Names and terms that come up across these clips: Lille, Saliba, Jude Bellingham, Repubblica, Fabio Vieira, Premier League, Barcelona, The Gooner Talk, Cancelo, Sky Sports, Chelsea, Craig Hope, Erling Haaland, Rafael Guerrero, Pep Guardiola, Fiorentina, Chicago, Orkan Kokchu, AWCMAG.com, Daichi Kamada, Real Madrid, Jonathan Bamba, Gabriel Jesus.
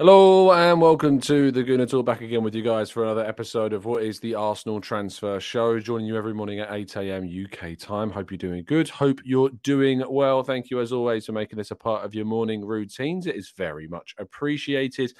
Hello and welcome to the Gooner Talk, back again with you guys for another episode of what is the Arsenal Transfer Show, joining you every morning at 8 a.m. UK time. Hope you're doing good. Hope you're doing well. Thank you as always for making this a part of your morning routines. It is very much appreciated.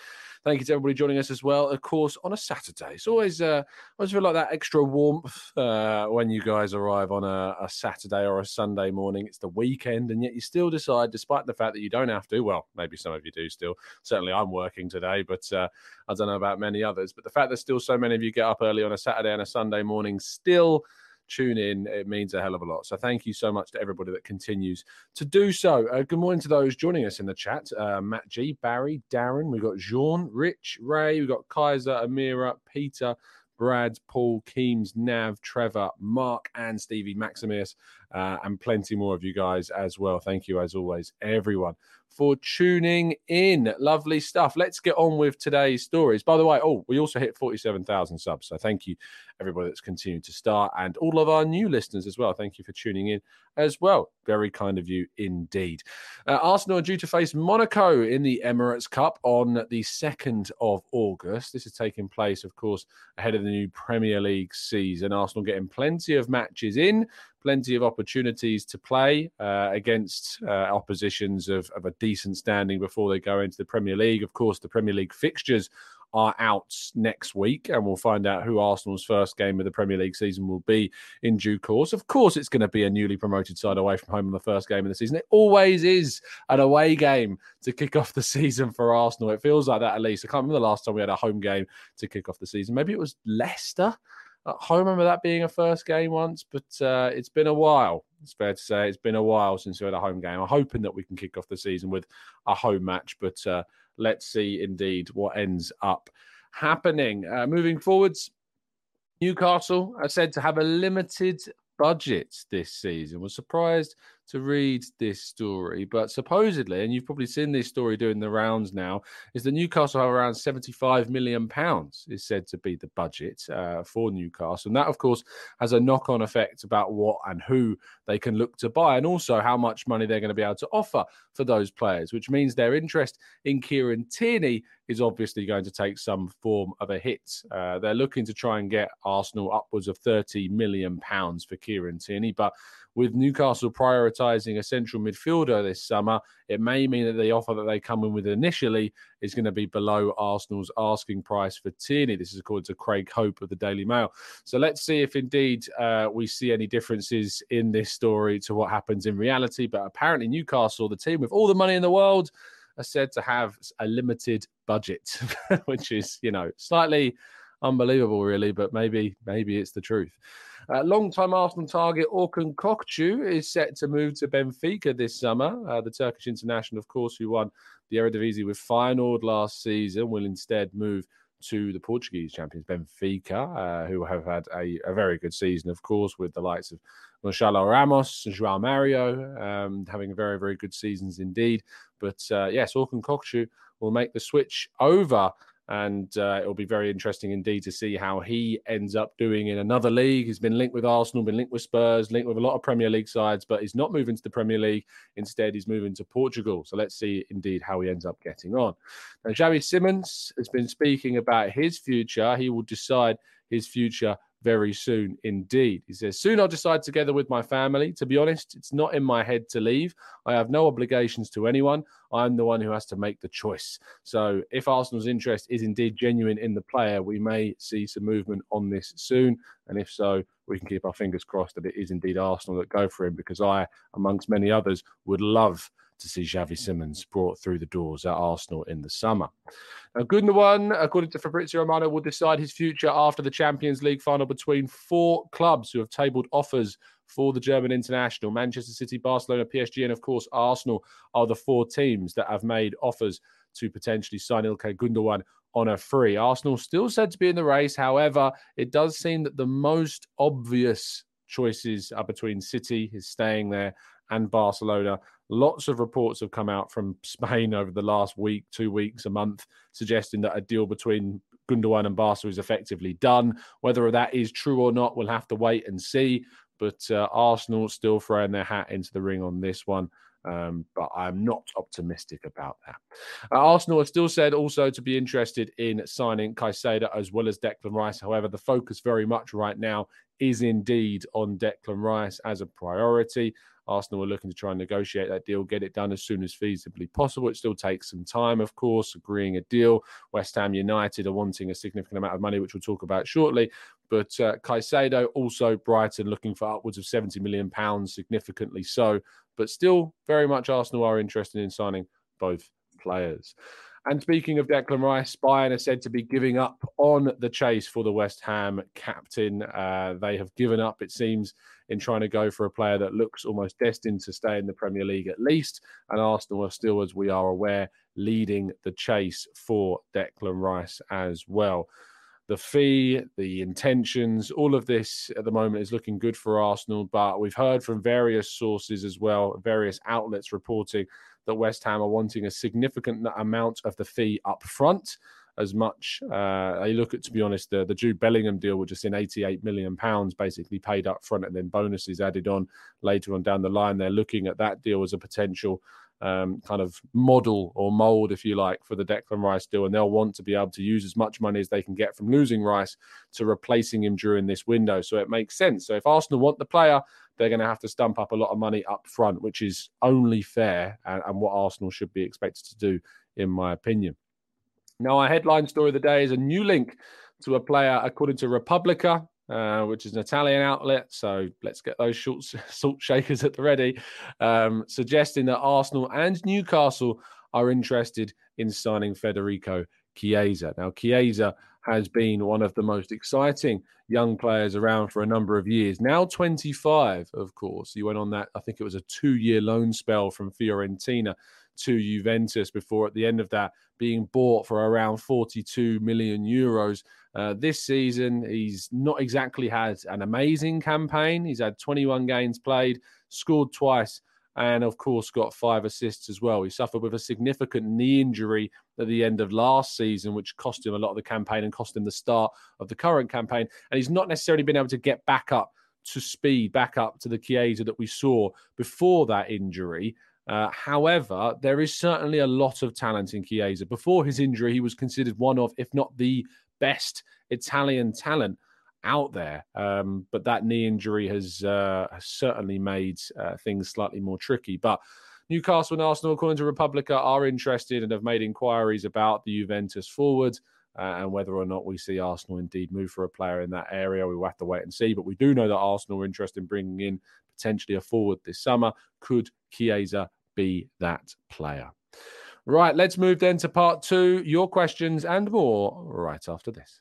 Thank you to everybody joining us as well, of course, on a Saturday. It's always feel like that extra warmth when you guys arrive on a Saturday or a Sunday morning. It's the weekend, and yet you still decide, despite the fact that you don't have to, well, maybe some of you do still. Certainly I'm working today, but I don't know about many others. But the fact that still so many of you get up early on a Saturday and a Sunday morning still tune in, it means a hell of a lot. So thank you so much to everybody that continues to do so. Good morning to those joining us in the chat. Matt G, Barry, Darren, we've got Jean, Rich, Ray, we've got Kaiser, Amira, Peter, Brad, Paul, Keems, Nav, Trevor, Mark and Stevie, Maximius, and plenty more of you guys as well. Thank you as always, everyone, for tuning in. Lovely stuff. Let's get on with today's stories. By the way, we also hit 47,000 subs. So thank you, everybody that's continued to start, and all of our new listeners as well. Thank you for tuning in as well. Very kind of you indeed. Arsenal are due to face Monaco in the Emirates Cup on the 2nd of August. This is taking place, of course, ahead of the new Premier League season. Arsenal getting plenty of matches in, plenty of opportunities to play against oppositions of a decent standing before they go into the Premier League. Of course, the Premier League fixtures are out next week, and we'll find out who Arsenal's first game of the Premier League season will be in due course. Of course, it's going to be a newly promoted side away from home on the first game of the season. It always is an away game to kick off the season for Arsenal. It feels like that, at least. I can't remember the last time we had a home game to kick off the season. Maybe it was Leicester at home. I remember that being a first game once, but it's been a while. It's fair to say it's been a while since we had a home game. I'm hoping that we can kick off the season with a home match, but let's see indeed what ends up happening. Moving forwards, Newcastle are said to have a limited budget this season. Was surprised to read this story, but supposedly, and you've probably seen this story doing the rounds now, is that Newcastle have around £75 million is said to be the budget for Newcastle. And that, of course, has a knock-on effect about what and who they can look to buy, and also how much money they're going to be able to offer for those players, which means their interest in Kieran Tierney is obviously going to take some form of a hit. They're looking to try and get Arsenal upwards of £30 million for Kieran Tierney, but with Newcastle prioritising a central midfielder this summer, it may mean that the offer that they come in with initially is going to be below Arsenal's asking price for Tierney. This is according to Craig Hope of the Daily Mail. So let's see if indeed we see any differences in this story to what happens in reality. But apparently Newcastle, the team with all the money in the world, are said to have a limited budget, which is, you know, slightly unbelievable, really, but maybe it's the truth. Long-time Arsenal target Orkan Kokchu is set to move to Benfica this summer. The Turkish international, of course, who won the Eredivisie with Feyenoord last season, will instead move to the Portuguese champions, Benfica, who have had a very good season, of course, with the likes of Gonçalo Ramos and João Mario, having very, very good seasons indeed. But yes, Orkan Kokchu will make the switch over. And it'll be very interesting indeed to see how he ends up doing in another league. He's been linked with Arsenal, been linked with Spurs, linked with a lot of Premier League sides, but he's not moving to the Premier League. Instead, he's moving to Portugal. So let's see indeed how he ends up getting on. Now, Xavi Simons has been speaking about his future. He will decide his future very soon indeed. He says, soon I'll decide together with my family. To be honest, it's not in my head to leave. I have no obligations to anyone. I'm the one who has to make the choice. So if Arsenal's interest is indeed genuine in the player, we may see some movement on this soon. And if so, we can keep our fingers crossed that it is indeed Arsenal that go for him, because I, amongst many others, would love to see Xavi Simons brought through the doors at Arsenal in the summer. Now, Gundogan, according to Fabrizio Romano, will decide his future after the Champions League final between four clubs who have tabled offers for the German international. Manchester City, Barcelona, PSG, and of course Arsenal are the four teams that have made offers to potentially sign İlkay Gundogan on a free. Arsenal still said to be in the race. However, it does seem that the most obvious choices are between City, his staying there, and Barcelona. Lots of reports have come out from Spain over the last week, 2 weeks, a month, suggesting that a deal between Gundogan and Barca is effectively done. Whether that is true or not, we'll have to wait and see. But Arsenal still throwing their hat into the ring on this one. But I'm not optimistic about that. Arsenal have still said also to be interested in signing Caicedo as well as Declan Rice. However, the focus very much right now is indeed on Declan Rice as a priority. Arsenal are looking to try and negotiate that deal, get it done as soon as feasibly possible. It still takes some time, of course, agreeing a deal. West Ham United are wanting a significant amount of money, which we'll talk about shortly. But Caicedo, also Brighton, looking for upwards of £70 million, significantly so. But still, very much Arsenal are interested in signing both players. And speaking of Declan Rice, Bayern are said to be giving up on the chase for the West Ham captain. They have given up, it seems, in trying to go for a player that looks almost destined to stay in the Premier League at least. And Arsenal are still, as we are aware, leading the chase for Declan Rice as well. The fee, the intentions, all of this at the moment is looking good for Arsenal. But we've heard from various sources as well, various outlets reporting that West Ham are wanting a significant amount of the fee up front, as much. They look at, to be honest, the Jude Bellingham deal, which is in £88 million, basically paid up front and then bonuses added on later on down the line. They're looking at that deal as a potential kind of model or mould, if you like, for the Declan Rice deal. And they'll want to be able to use as much money as they can get from losing Rice to replacing him during this window. So it makes sense. So if Arsenal want the player, they're going to have to stump up a lot of money up front, which is only fair and what Arsenal should be expected to do, in my opinion. Now, our headline story of the day is a new link to a player, according to Repubblica, which is an Italian outlet. So let's get those salt shakers at the ready, suggesting that Arsenal and Newcastle are interested in signing Federico Chiesa. Now, Chiesa has been one of the most exciting young players around for a number of years. Now 25, of course. He went on that, I think it was a 2-year loan spell from Fiorentina to Juventus before, at the end of that, being bought for around 42 million euros. This season, he's not exactly had an amazing campaign. He's had 21 games played, scored twice, and of course got 5 assists as well. He suffered with a significant knee injury at the end of last season, which cost him a lot of the campaign and cost him the start of the current campaign. And he's not necessarily been able to get back up to speed, back up to the Chiesa that we saw before that injury. However, there is certainly a lot of talent in Chiesa. Before his injury, he was considered one of, if not the best Italian talent out there. But that knee injury has certainly made things slightly more tricky. But Newcastle and Arsenal, according to Repubblica, are interested and have made inquiries about the Juventus forward. And whether or not we see Arsenal indeed move for a player in that area, we will have to wait and see. But we do know that Arsenal are interested in bringing in potentially a forward this summer. Could Chiesa be that player? Right, let's move then to part 2, your questions and more right after this.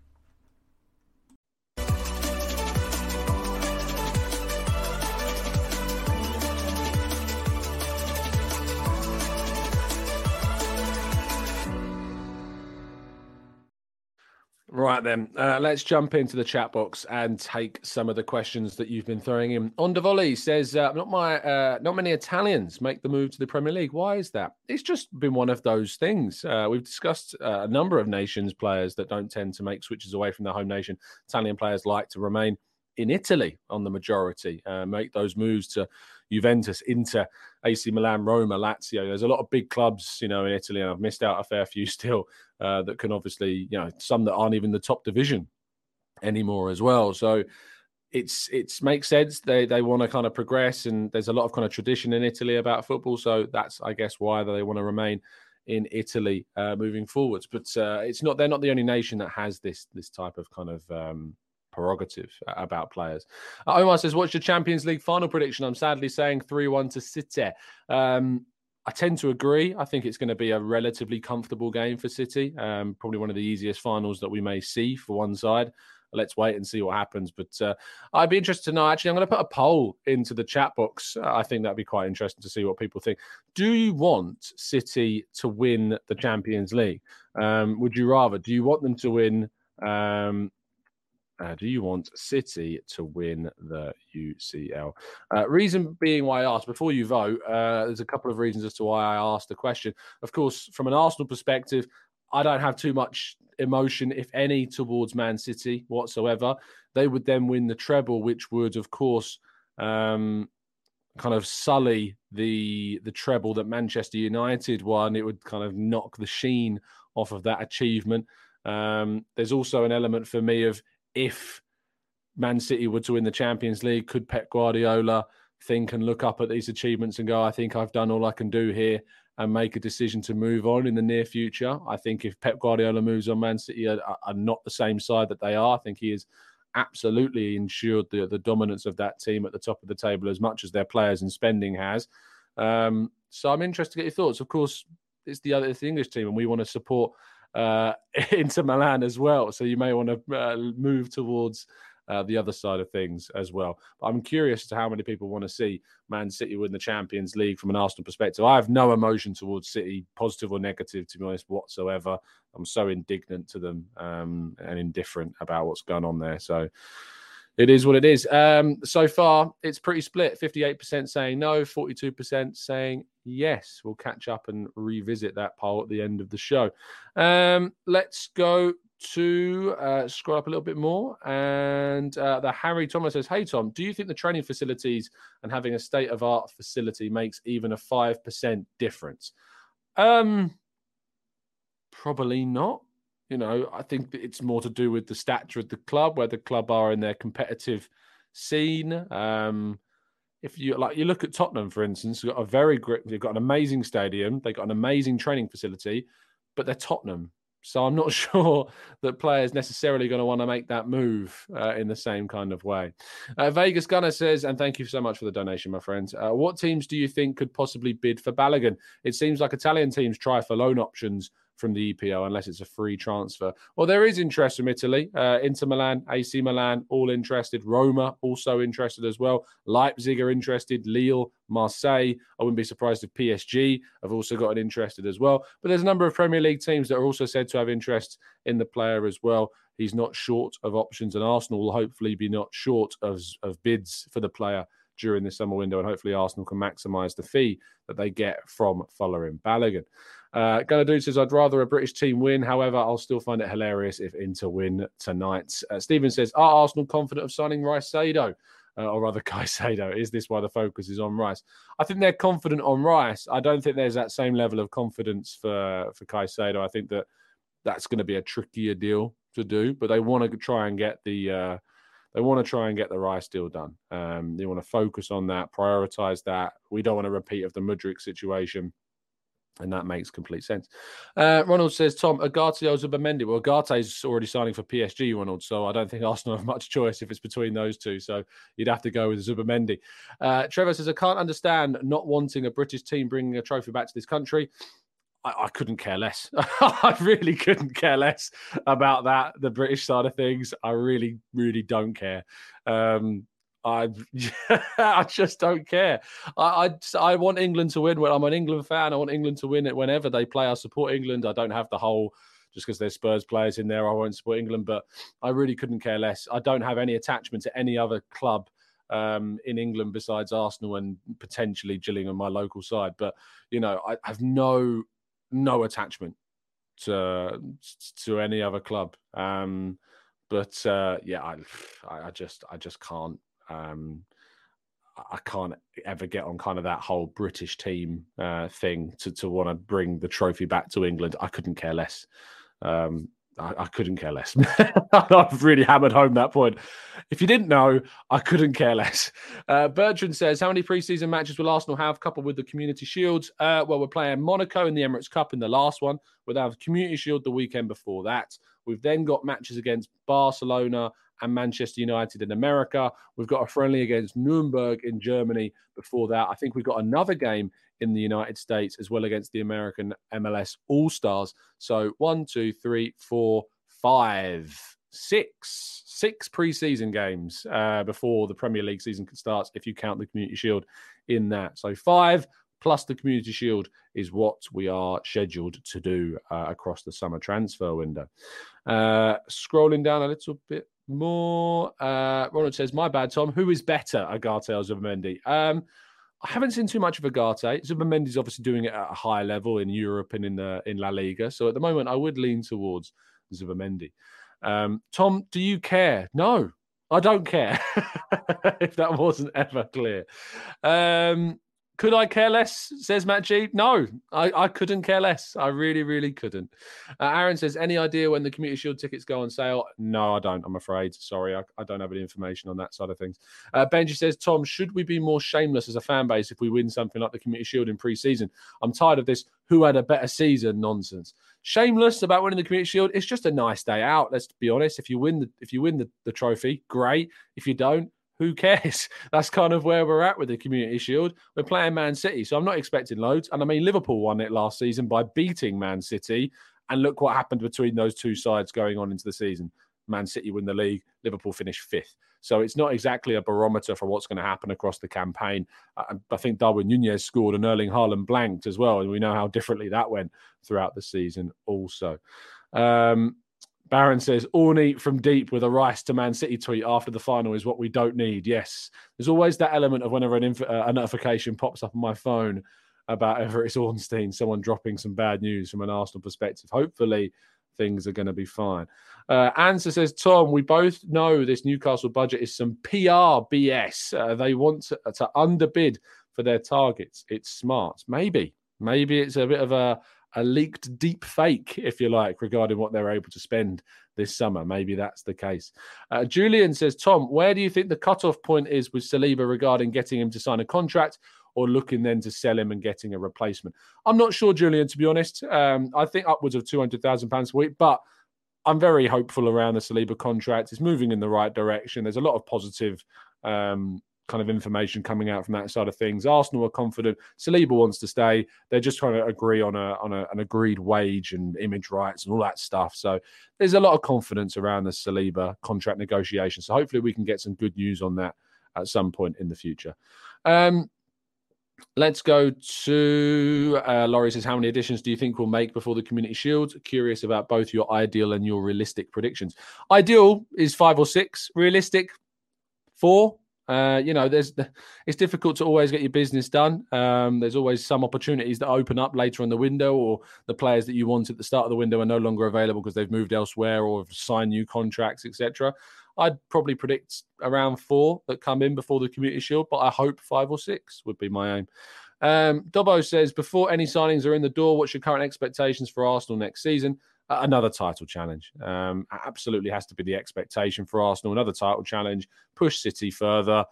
Right then, let's jump into the chat box and take some of the questions that you've been throwing in. Ondavoli says, not many Italians make the move to the Premier League. Why is that? It's just been one of those things. We've discussed a number of nations players that don't tend to make switches away from their home nation. Italian players like to remain in Italy on the majority, make those moves to Juventus, Inter, AC Milan, Roma, Lazio. There's a lot of big clubs, you know, in Italy, and I've missed out a fair few still that can obviously, you know, some that aren't even the top division anymore as well. So it's makes sense. They want to kind of progress, and there's a lot of kind of tradition in Italy about football. So that's, I guess, why they want to remain in Italy moving forwards. But they're not the only nation that has this type of kind of prerogative about players. Omar says, what's your Champions League final prediction? I'm sadly saying 3-1 to City. I tend to agree. I think it's going to be a relatively comfortable game for City. Probably one of the easiest finals that we may see for one side. Let's wait and see what happens. But I'd be interested to know, actually, I'm going to put a poll into the chat box. I think that'd be quite interesting to see what people think. Do you want City to win the Champions League? Would you rather? Do you want them to win... do you want City to win the UCL? Reason being why I asked, before you vote, there's a couple of reasons as to why I asked the question. Of course, from an Arsenal perspective, I don't have too much emotion, if any, towards Man City whatsoever. They would then win the treble, which would, of course, kind of sully the treble that Manchester United won. It would kind of knock the sheen off of that achievement. There's also an element for me of, if Man City were to win the Champions League, could Pep Guardiola think and look up at these achievements and go, I think I've done all I can do here, and make a decision to move on in the near future? I think if Pep Guardiola moves on, Man City are not the same side that they are. I think he has absolutely ensured the dominance of that team at the top of the table as much as their players and spending has. So I'm interested to get your thoughts. Of course, it's the English team, and we want to support Inter Milan as well, so you may want to move towards the other side of things as well. But I'm curious to how many people want to see Man City win the Champions League from an Arsenal perspective. I have no emotion towards City, positive or negative, to be honest, whatsoever. I'm so indignant to them and indifferent about what's going on there. So it is what it is. So far, it's pretty split. 58% saying no, 42% saying yes. We'll catch up and revisit that poll at the end of the show. Let's go to scroll up a little bit more. And the Harry Thomas says, hey, Tom, do you think the training facilities and having a state-of-art facility makes even a 5% difference? Probably not. You know, I think that it's more to do with the stature of the club, where the club are in their competitive scene. If you look at Tottenham, for instance, they've got an amazing stadium, they've got an amazing training facility, but they're Tottenham. So I'm not sure that players necessarily going to want to make that move in the same kind of way. Vegas Gunner says, and thank you so much for the donation, my friends. What teams do you think could possibly bid for Balogun? It seems like Italian teams try for loan options from the EPL unless it's a free transfer. Well, there is interest from Italy. Inter Milan, AC Milan, all interested. Roma also interested as well. Leipzig are interested. Lille, Marseille. I wouldn't be surprised if PSG have also gotten interested as well. But there's a number of Premier League teams that are also said to have interest in the player as well. He's not short of options, and Arsenal will hopefully be not short of bids for the player during this summer window, and hopefully Arsenal can maximise the fee that they get from Fuller and Balogun. Galadu says, I'd rather a British team win. However, I'll still find it hilarious if Inter win tonight. Stephen says, are Arsenal confident of signing Caicedo? Or rather Caicedo? Is this why the focus is on Rice? I think they're confident on Rice. I don't think there's that same level of confidence for Caicedo. I think that's going to be a trickier deal to do, but they want to try and get the Rice deal done. They want to focus on that, prioritise that. We don't want a repeat of the Mudryk situation, and that makes complete sense. Ronald says, Tom, Ugarte or Zubimendi? Well, Ugarte's already signing for PSG, Ronald, so I don't think Arsenal have much choice if it's between those two, so you'd have to go with Zubimendi. Trevor says, I can't understand not wanting a British team bringing a trophy back to this country. I couldn't care less. I really couldn't care less about that, the British side of things. I really, really don't care. I just don't care. I want England to win. When I'm an England fan, I want England to win it whenever they play. I support England. I don't have the whole, just because there's Spurs players in there, I won't support England. But I really couldn't care less. I don't have any attachment to any other club in England besides Arsenal and potentially Gillingham, my local side. But, you know, I have no attachment to any other club. I just can't. I can't ever get on kind of that whole British team thing to want to bring the trophy back to England. I couldn't care less. I couldn't care less. I've really hammered home that point. If you didn't know, I couldn't care less. Bertrand says, how many preseason matches will Arsenal have coupled with the Community Shield? Well, we're playing Monaco in the Emirates Cup in the last one. We'll have Community Shield the weekend before that. We've then got matches against Barcelona and Manchester United in America. We've got a friendly against Nuremberg in Germany before that. I think we've got another game in the United States as well against the American MLS All-Stars. So 1, 2, 3, 4, 5, 6. 6 preseason games before the Premier League season starts if you count the Community Shield in that. So 5 plus the Community Shield is what we are scheduled to do across the summer transfer window. Scrolling down a little bit more, Ronald says, my bad, Tom, who is better, Ugarte or Zubimendi? I haven't seen too much of Ugarte. Zubimendi's obviously doing it at a higher level in Europe and in La Liga. So at the moment, I would lean towards Zubimendi. Tom, do you care? No, I don't care. If that wasn't ever clear. Could I care less, says Matt G? No, I couldn't care less. I really, really couldn't. Aaron says, any idea when the Community Shield tickets go on sale? No, I don't, I'm afraid. Sorry, I don't have any information on that side of things. Benji says, Tom, should we be more shameless as a fan base if we win something like the Community Shield in pre-season? I'm tired of this who had a better season nonsense. Shameless about winning the Community Shield? It's just a nice day out, let's be honest. If you win the trophy, great. If you don't, who cares? That's kind of where we're at with the Community Shield. We're playing Man City, so I'm not expecting loads. And I mean, Liverpool won it last season by beating Man City. And look what happened between those two sides going on into the season. Man City win the league, Liverpool finish 5th. So it's not exactly a barometer for what's going to happen across the campaign. I think Darwin Nunez scored and Erling Haaland blanked as well. And we know how differently that went throughout the season also. Baron says, Orny from deep with a Rice to Man City tweet after the final is what we don't need. Yes, there's always that element of whenever a notification pops up on my phone about Everett's Ornstein, someone dropping some bad news from an Arsenal perspective. Hopefully, things are going to be fine. Ansa says, Tom, we both know this Newcastle budget is some PR BS. They want to underbid for their targets. It's smart. Maybe it's a bit of a leaked deep fake, if you like, regarding what they're able to spend this summer. Maybe that's the case. Julian says, Tom, where do you think the cutoff point is with Saliba regarding getting him to sign a contract or looking then to sell him and getting a replacement? I'm not sure, Julian, to be honest. I think upwards of £200,000 a week, but I'm very hopeful around the Saliba contract. It's moving in the right direction. There's a lot of positive kind of information coming out from that side of things. Arsenal are confident. Saliba wants to stay. They're just trying to agree on an agreed wage and image rights and all that stuff. So there's a lot of confidence around the Saliba contract negotiation. So hopefully we can get some good news on that at some point in the future. Let's go to Laurie says, how many additions do you think we'll make before the Community Shield? Curious about both your ideal and your realistic predictions. Ideal is 5 or 6. Realistic, 4. It's difficult to always get your business done. There's always some opportunities that open up later on the window, or the players that you want at the start of the window are no longer available because they've moved elsewhere or have signed new contracts, etc. I'd probably predict around 4 that come in before the Community Shield, but I hope 5 or 6 would be my aim. Dobbo says, before any signings are in the door, what's your current expectations for Arsenal next season? Another title challenge. Absolutely has to be the expectation for Arsenal. Another title challenge. Push City further.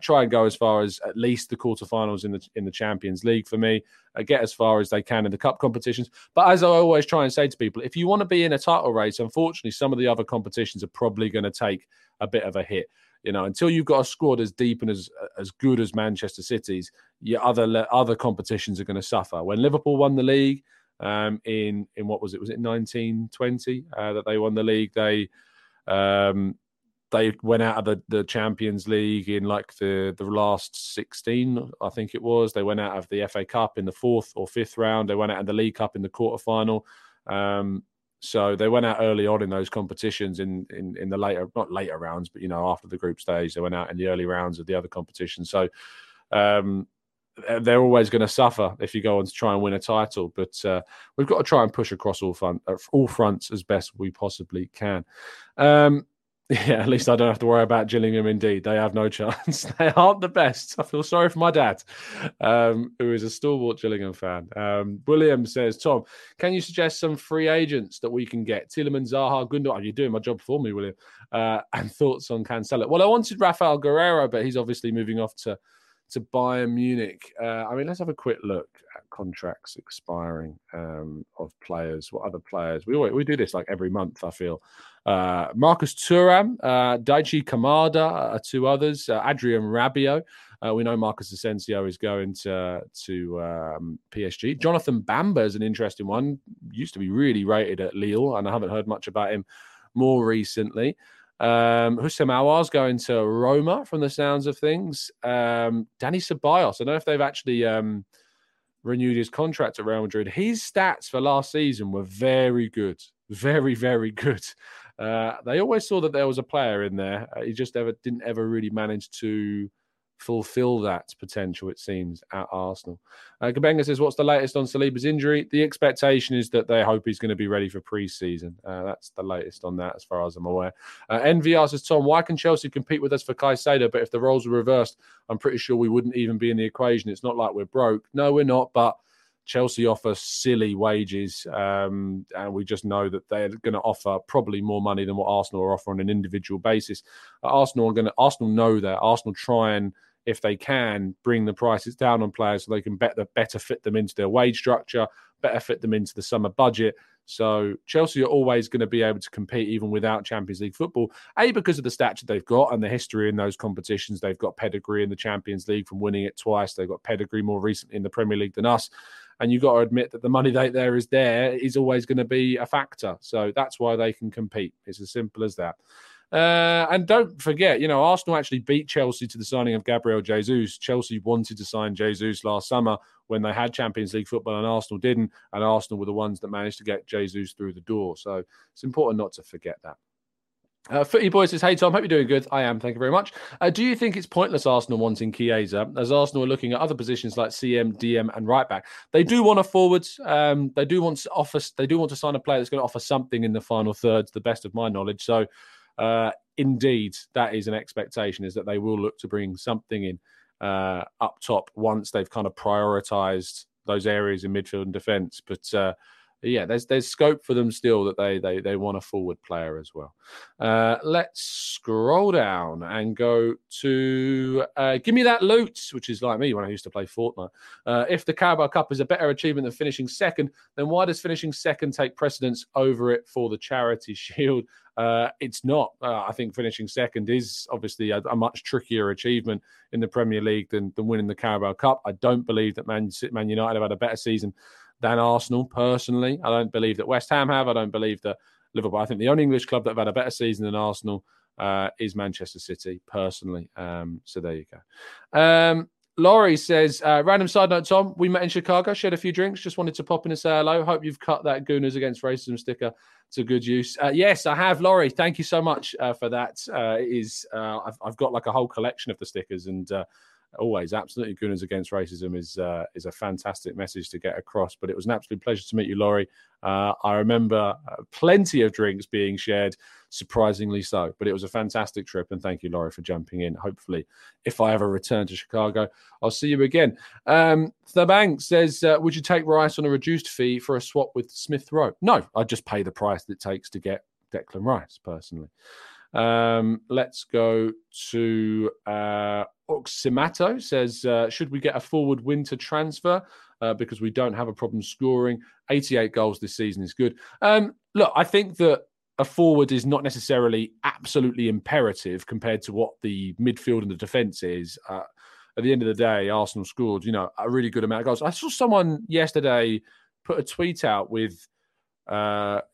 Try and go as far as at least the quarterfinals in the Champions League for me. Get as far as they can in the cup competitions. But as I always try and say to people, if you want to be in a title race, unfortunately, some of the other competitions are probably going to take a bit of a hit. Until you've got a squad as deep and as good as Manchester City's, your other competitions are going to suffer. When Liverpool won the league in what was it? Was it 1920 that they won the league? They went out of the Champions League in like the last 16, I think it was. They went out of the FA Cup in the 4th or 5th round. They went out of the League Cup in the quarterfinal. So they went out early on in those competitions in the later, not later rounds, but, after the group stage, they went out in the early rounds of the other competitions. So they're always going to suffer if you go on to try and win a title. But we've got to try and push across all fronts as best we possibly can. Yeah, at least I don't have to worry about Gillingham. Indeed, they have no chance. They aren't the best. I feel sorry for my dad, who is a stalwart Gillingham fan. William says, Tom, can you suggest some free agents that we can get? Tielemans, Zaha, Gundogan. You're doing my job for me, William. And thoughts on Cancelo? Well, I wanted Rafael Guerrero, but he's obviously moving off to Bayern Munich. Let's have a quick look at contracts expiring of players. What other players? We do this like every month, I feel. Marcus Thuram, Daichi Kamada are 2 others. Adrian Rabiot. We know Marcus Asensio is going to PSG. Jonathan Bamba is an interesting one. Used to be really rated at Lille, and I haven't heard much about him more recently. Houssam Aouar's going to Roma from the sounds of things. Dani Ceballos, I don't know if they've actually renewed his contract at Real Madrid. His stats for last season were very good. Very, very good. They always saw that there was a player in there. He just didn't really manage to fulfill that potential, it seems, at Arsenal. Gabenga says, what's the latest on Saliba's injury? The expectation is that they hope he's going to be ready for pre-season. That's the latest on that, as far as I'm aware. NVR says, Tom, why can Chelsea compete with us for Caicedo? But if the roles were reversed, I'm pretty sure we wouldn't even be in the equation. It's not like we're broke. No, we're not, but Chelsea offer silly wages, and we just know that they're going to offer probably more money than what Arsenal are offering on an individual basis. Arsenal know that. Arsenal try and, if they can, bring the prices down on players so they can better fit them into their wage structure, better fit them into the summer budget. So Chelsea are always going to be able to compete even without Champions League football, A, because of the stature they've got and the history in those competitions. They've got pedigree in the Champions League from winning it twice. They've got pedigree more recently in the Premier League than us. And you've got to admit that the money there is always going to be a factor. So that's why they can compete. It's as simple as that. And don't forget, Arsenal actually beat Chelsea to the signing of Gabriel Jesus. Chelsea wanted to sign Jesus last summer when they had Champions League football and Arsenal didn't. And Arsenal were the ones that managed to get Jesus through the door. So it's important not to forget that. Footy Boy says, hey, Tom, hope you're doing good. I am. Thank you very much. Do you think it's pointless Arsenal wanting Chiesa, as Arsenal are looking at other positions like CM, DM and right back? They do want a forwards. They do want to sign a player that's going to offer something in the final third, to the best of my knowledge. So indeed, that is an expectation, is that they will look to bring something in up top once they've kind of prioritised those areas in midfield and defence. But yeah, there's scope for them still that they want a forward player as well. Let's scroll down and go to Give Me That Loot, which is like me when I used to play Fortnite. If the Carabao Cup is a better achievement than finishing second, then why does finishing second take precedence over it for the Charity Shield? It's not. I think finishing second is obviously a much trickier achievement in the Premier League than winning the Carabao Cup. I don't believe that Man United have had a better season than Arsenal, personally. I don't believe that West Ham have. I don't believe that Liverpool. I think the only English club that have had a better season than Arsenal is Manchester City, personally. So there you go. Laurie says, random side note, Tom, we met in Chicago, shared a few drinks, just wanted to pop in and say hello. Hope you've cut that Gooners Against Racism sticker to good use. Yes, I have, Laurie. Thank you so much for that. It is, I've got like a whole collection of the stickers, and always, absolutely, Gooners Against Racism is a fantastic message to get across. But it was an absolute pleasure to meet you, Laurie. I remember plenty of drinks being shared, surprisingly so. But it was a fantastic trip, and thank you, Laurie, for jumping in. Hopefully, if I ever return to Chicago, I'll see you again. The Bank says, would you take Rice on a reduced fee for a swap with Smith Rowe? No, I'd just pay the price that it takes to get Declan Rice, personally. Let's go to Oximato says, should we get a forward winter transfer because we don't have a problem scoring? 88 goals this season is good. Look, I think that a forward is not necessarily absolutely imperative compared to what the midfield and the defence is. At the end of the day, Arsenal scored, a really good amount of goals. I saw someone yesterday put a tweet out with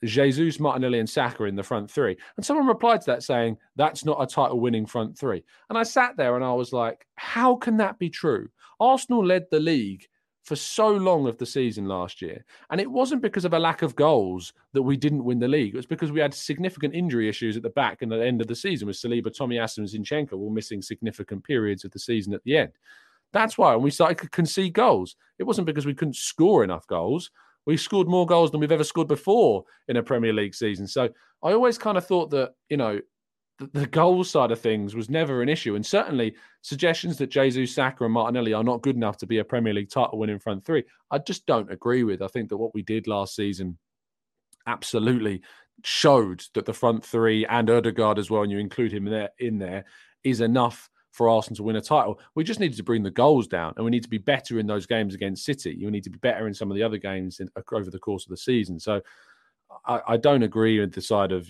Jesus, Martinelli and Saka in the front three. And someone replied to that saying, that's not a title-winning front three. And I sat there and I was like, how can that be true? Arsenal led the league for so long of the season last year. And it wasn't because of a lack of goals that we didn't win the league. It was because we had significant injury issues at the back and at the end of the season with Saliba, Tomiyasu and Zinchenko all missing significant periods of the season at the end. That's why when we started to concede goals, it wasn't because we couldn't score enough goals. We've scored more goals than we've ever scored before in a Premier League season. So I always kind of thought that, the goal side of things was never an issue. And certainly suggestions that Jesus, Saka and Martinelli are not good enough to be a Premier League title winning front three, I just don't agree with. I think that what we did last season absolutely showed that the front three and Odegaard as well, and you include him in there, is enough for Arsenal to win a title. We just needed to bring the goals down, and we need to be better in those games against City. You need to be better in some of the other games over the course of the season. So I don't agree with the side of,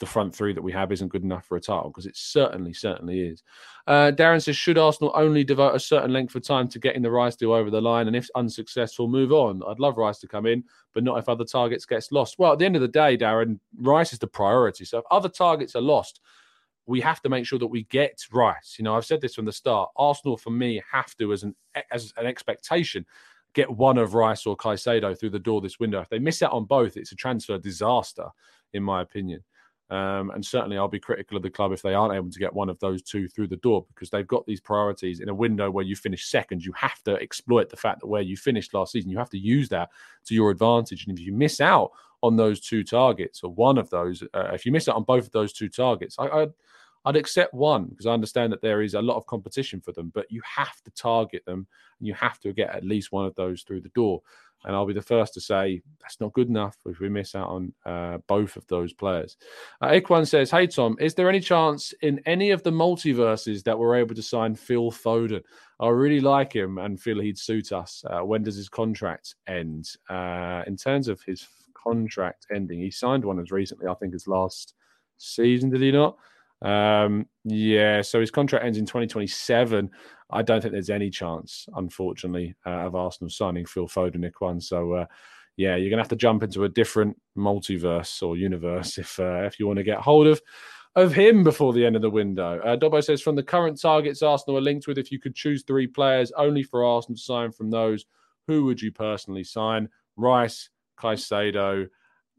the front three that we have isn't good enough for a title, because it certainly is. Darren says, should Arsenal only devote a certain length of time to getting the Rice deal over the line? And if unsuccessful, move on. I'd love Rice to come in, but not if other targets gets lost. Well, at the end of the day, Darren, Rice is the priority. So if other targets are lost, we have to make sure that we get Rice. I've said this from the start. Arsenal, for me, have to, as an expectation, get one of Rice or Caicedo through the door this window. If they miss out on both, it's a transfer disaster, in my opinion. And certainly I'll be critical of the club if they aren't able to get one of those two through the door, because they've got these priorities in a window where you finish second. You have to exploit the fact that where you finished last season, you have to use that to your advantage. And if you miss out on those two targets, or one of those, if you miss out on both of those two targets, I'd accept one, because I understand that there is a lot of competition for them, but you have to target them and you have to get at least one of those through the door. And I'll be the first to say that's not good enough if we miss out on both of those players. Ikwan says, hey, Tom, is there any chance in any of the multiverses that we're able to sign Phil Foden? I really like him and feel he'd suit us. When does his contract end? In terms of his contract ending, he signed one as recently, I think, as last season, did he not? So his contract ends in 2027. I don't think there's any chance, unfortunately, of Arsenal signing Phil Foden, Ikwan. So, you're going to have to jump into a different multiverse or universe if you want to get hold of him before the end of the window. Dobbo says, from the current targets Arsenal are linked with, if you could choose three players only for Arsenal to sign from those, who would you personally sign? Rice, Caicedo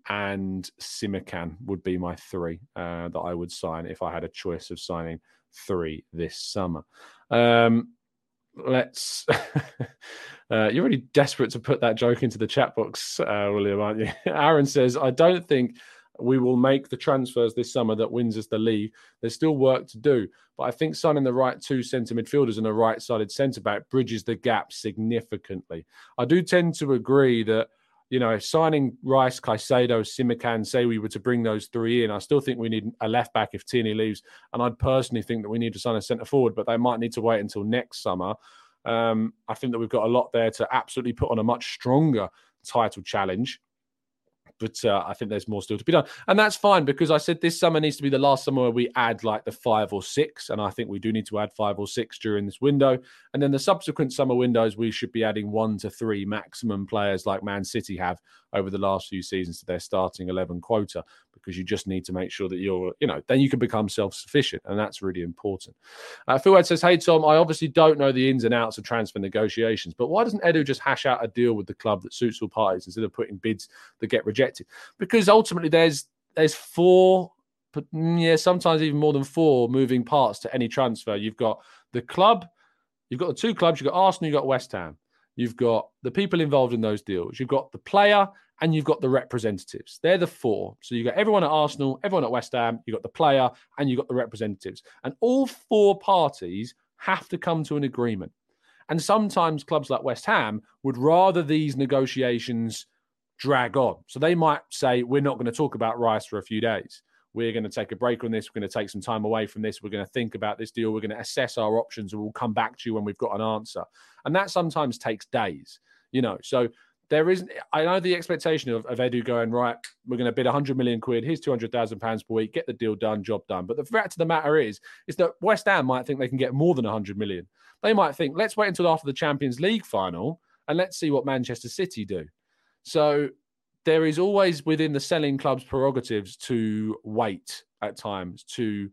and Simakan would be my three that I would sign if I had a choice of signing three this summer. Let's. You're really desperate to put that joke into the chat box, William, aren't you? Aaron says, I don't think we will make the transfers this summer that wins us the league. There's still work to do, but I think signing the right two centre midfielders and a right-sided centre-back bridges the gap significantly. I do tend to agree that you know, signing Rice, Caicedo, Simakan, say we were to bring those three in, I still think we need a left back if Tierney leaves. And I'd personally think that we need to sign a centre forward, but they might need to wait until next summer. I think that we've got a lot there to absolutely put on a much stronger title challenge. But I think there's more still to be done. And that's fine, because I said this summer needs to be the last summer where we add like the 5 or 6. And I think we do need to add 5 or 6 during this window. And then the subsequent summer windows, we should be adding 1 to 3 maximum players like Man City have over the last few seasons to their starting 11 quota, because you just need to make sure that you're, you know, then you can become self-sufficient. And that's really important. Fuad says, hey, Tom, I obviously don't know the ins and outs of transfer negotiations, but why doesn't Edu just hash out a deal with the club that suits all parties instead of putting bids that get rejected? Because ultimately there's 4, sometimes even more than 4 moving parts to any transfer. You've got the club, you've got the 2 clubs, you've got Arsenal, you've got West Ham, you've got the people involved in those deals, you've got the player, and you've got the representatives. They're the 4. So you've got everyone at Arsenal, everyone at West Ham, you've got the player, and you've got the representatives. And all 4 parties have to come to an agreement. And sometimes clubs like West Ham would rather these negotiations drag on. So they might say, we're not going to talk about Rice for a few days. We're going to take a break on this. We're going to take some time away from this. We're going to think about this deal. We're going to assess our options, and we'll come back to you when we've got an answer. And that sometimes takes days, you know. So there isn't, I know the expectation of Edu going, right, we're going to bid 100 million quid. Here's £200,000 per week. Get the deal done, job done. But the fact of the matter is that West Ham might think they can get more than 100 million. They might think, let's wait until after the Champions League final and let's see what Manchester City do. So there is always within the selling club's prerogatives to wait at times, to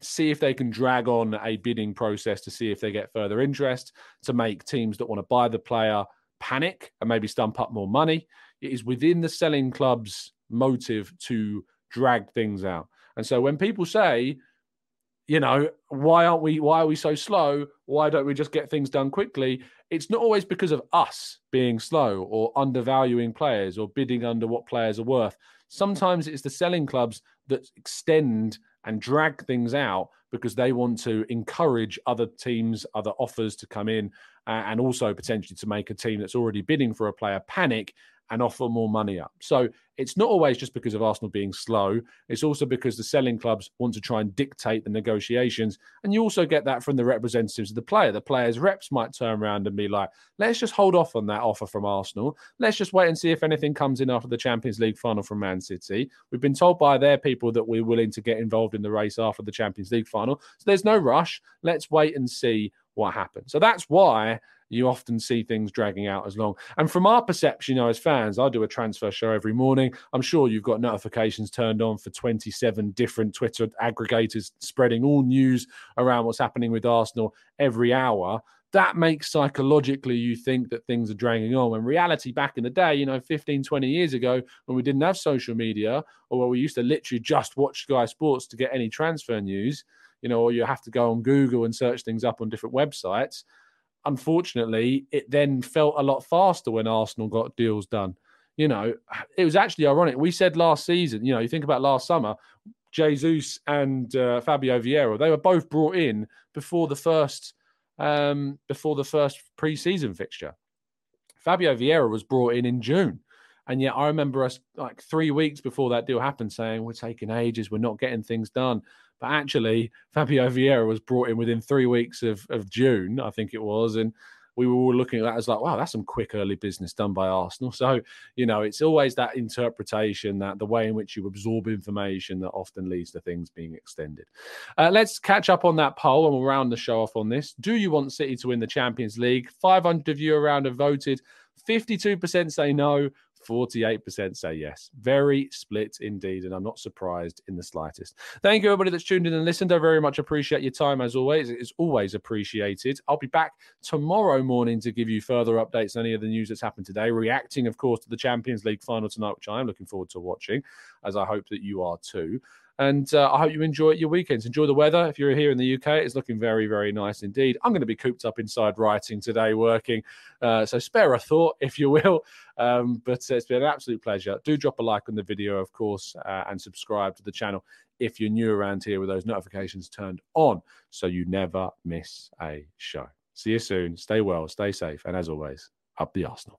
see if they can drag on a bidding process, to see if they get further interest, to make teams that want to buy the player panic and maybe stump up more money. It is within the selling club's motive to drag things out. And so when people say, you know, why are we so slow? Why don't we just get things done quickly? It's not always because of us being slow or undervaluing players or bidding under what players are worth. Sometimes it's the selling clubs that extend and drag things out because they want to encourage other teams, other offers to come in, and also potentially to make a team that's already bidding for a player panic and offer more money up. So it's not always just because of Arsenal being slow. It's also because the selling clubs want to try and dictate the negotiations. And you also get that from the representatives of the player. The players' reps might turn around and be like, let's just hold off on that offer from Arsenal. Let's just wait and see if anything comes in after the Champions League final from Man City. We've been told by their people that we're willing to get involved in the race after the Champions League final. So there's no rush. Let's wait and see what happens. So that's why you often see things dragging out as long. And from our perception, you know, as fans, I do a transfer show every morning. I'm sure you've got notifications turned on for 27 different Twitter aggregators spreading all news around what's happening with Arsenal every hour. That makes psychologically you think that things are dragging on. When reality back in the day, you know, 15, 20 years ago, when we didn't have social media, or when we used to literally just watch Sky Sports to get any transfer news, you know, or you have to go on Google and search things up on different websites. Unfortunately, it then felt a lot faster when Arsenal got deals done. You know, it was actually ironic. We said last season, you know, you think about last summer, Jesus and Fabio Vieira, they were both brought in before the first pre-season fixture. Fabio Vieira was brought in June. And yet I remember us like 3 weeks before that deal happened saying, we're taking ages, we're not getting things done. But actually, Fabio Vieira was brought in within 3 weeks of June, I think it was. And we were all looking at that as like, wow, that's some quick early business done by Arsenal. So, you know, it's always that interpretation, that the way in which you absorb information that often leads to things being extended. Let's catch up on that poll and we'll round the show off on this. Do you want City to win the Champions League? 500 of you around have voted. 52% say no. 48% say yes. Very split indeed, and I'm not surprised in the slightest. Thank you, everybody that's tuned in and listened. I very much appreciate your time, as always. It is always appreciated. I'll be back tomorrow morning to give you further updates on any of the news that's happened today, reacting, of course, to the Champions League final tonight, which I am looking forward to watching, as I hope that you are too. And I hope you enjoy your weekends. Enjoy the weather. If you're here in the UK, it's looking very, very nice indeed. I'm going to be cooped up inside writing today, working. So spare a thought, if you will. But it's been an absolute pleasure. Do drop a like on the video, of course, and subscribe to the channel if you're new around here with those notifications turned on so you never miss a show. See you soon. Stay well, stay safe. And as always, up the Arsenal.